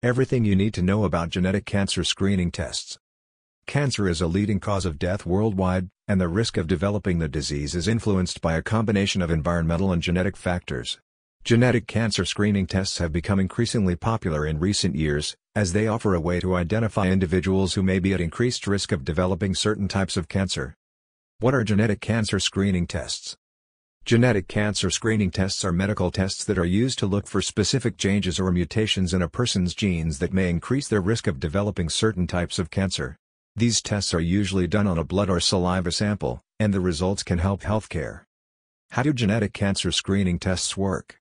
Everything you need to know about genetic cancer screening tests. Cancer is a leading cause of death worldwide, and the risk of developing the disease is influenced by a combination of environmental and genetic factors. Genetic cancer screening tests have become increasingly popular in recent years, as they offer a way to identify individuals who may be at increased risk of developing certain types of cancer. What are genetic cancer screening tests? Genetic cancer screening tests are medical tests that are used to look for specific changes or mutations in a person's genes that may increase their risk of developing certain types of cancer. These tests are usually done on a blood or saliva sample, and the results can help healthcare. How do genetic cancer screening tests work?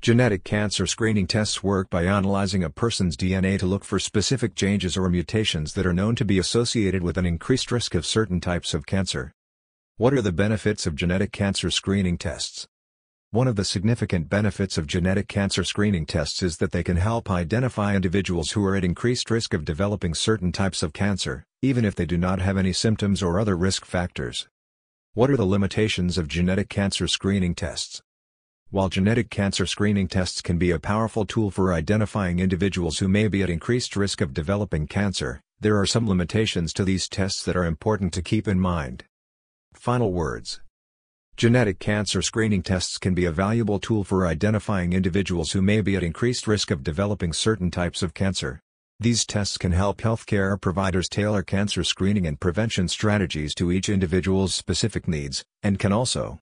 Genetic cancer screening tests work by analyzing a person's DNA to look for specific changes or mutations that are known to be associated with an increased risk of certain types of cancer. What are the benefits of genetic cancer screening tests? One of the significant benefits of genetic cancer screening tests is that they can help identify individuals who are at increased risk of developing certain types of cancer, even if they do not have any symptoms or other risk factors. What are the limitations of genetic cancer screening tests? While genetic cancer screening tests can be a powerful tool for identifying individuals who may be at increased risk of developing cancer, there are some limitations to these tests that are important to keep in mind. Final words. Genetic cancer screening tests can be a valuable tool for identifying individuals who may be at increased risk of developing certain types of cancer. These tests can help healthcare providers tailor cancer screening and prevention strategies to each individual's specific needs, and can also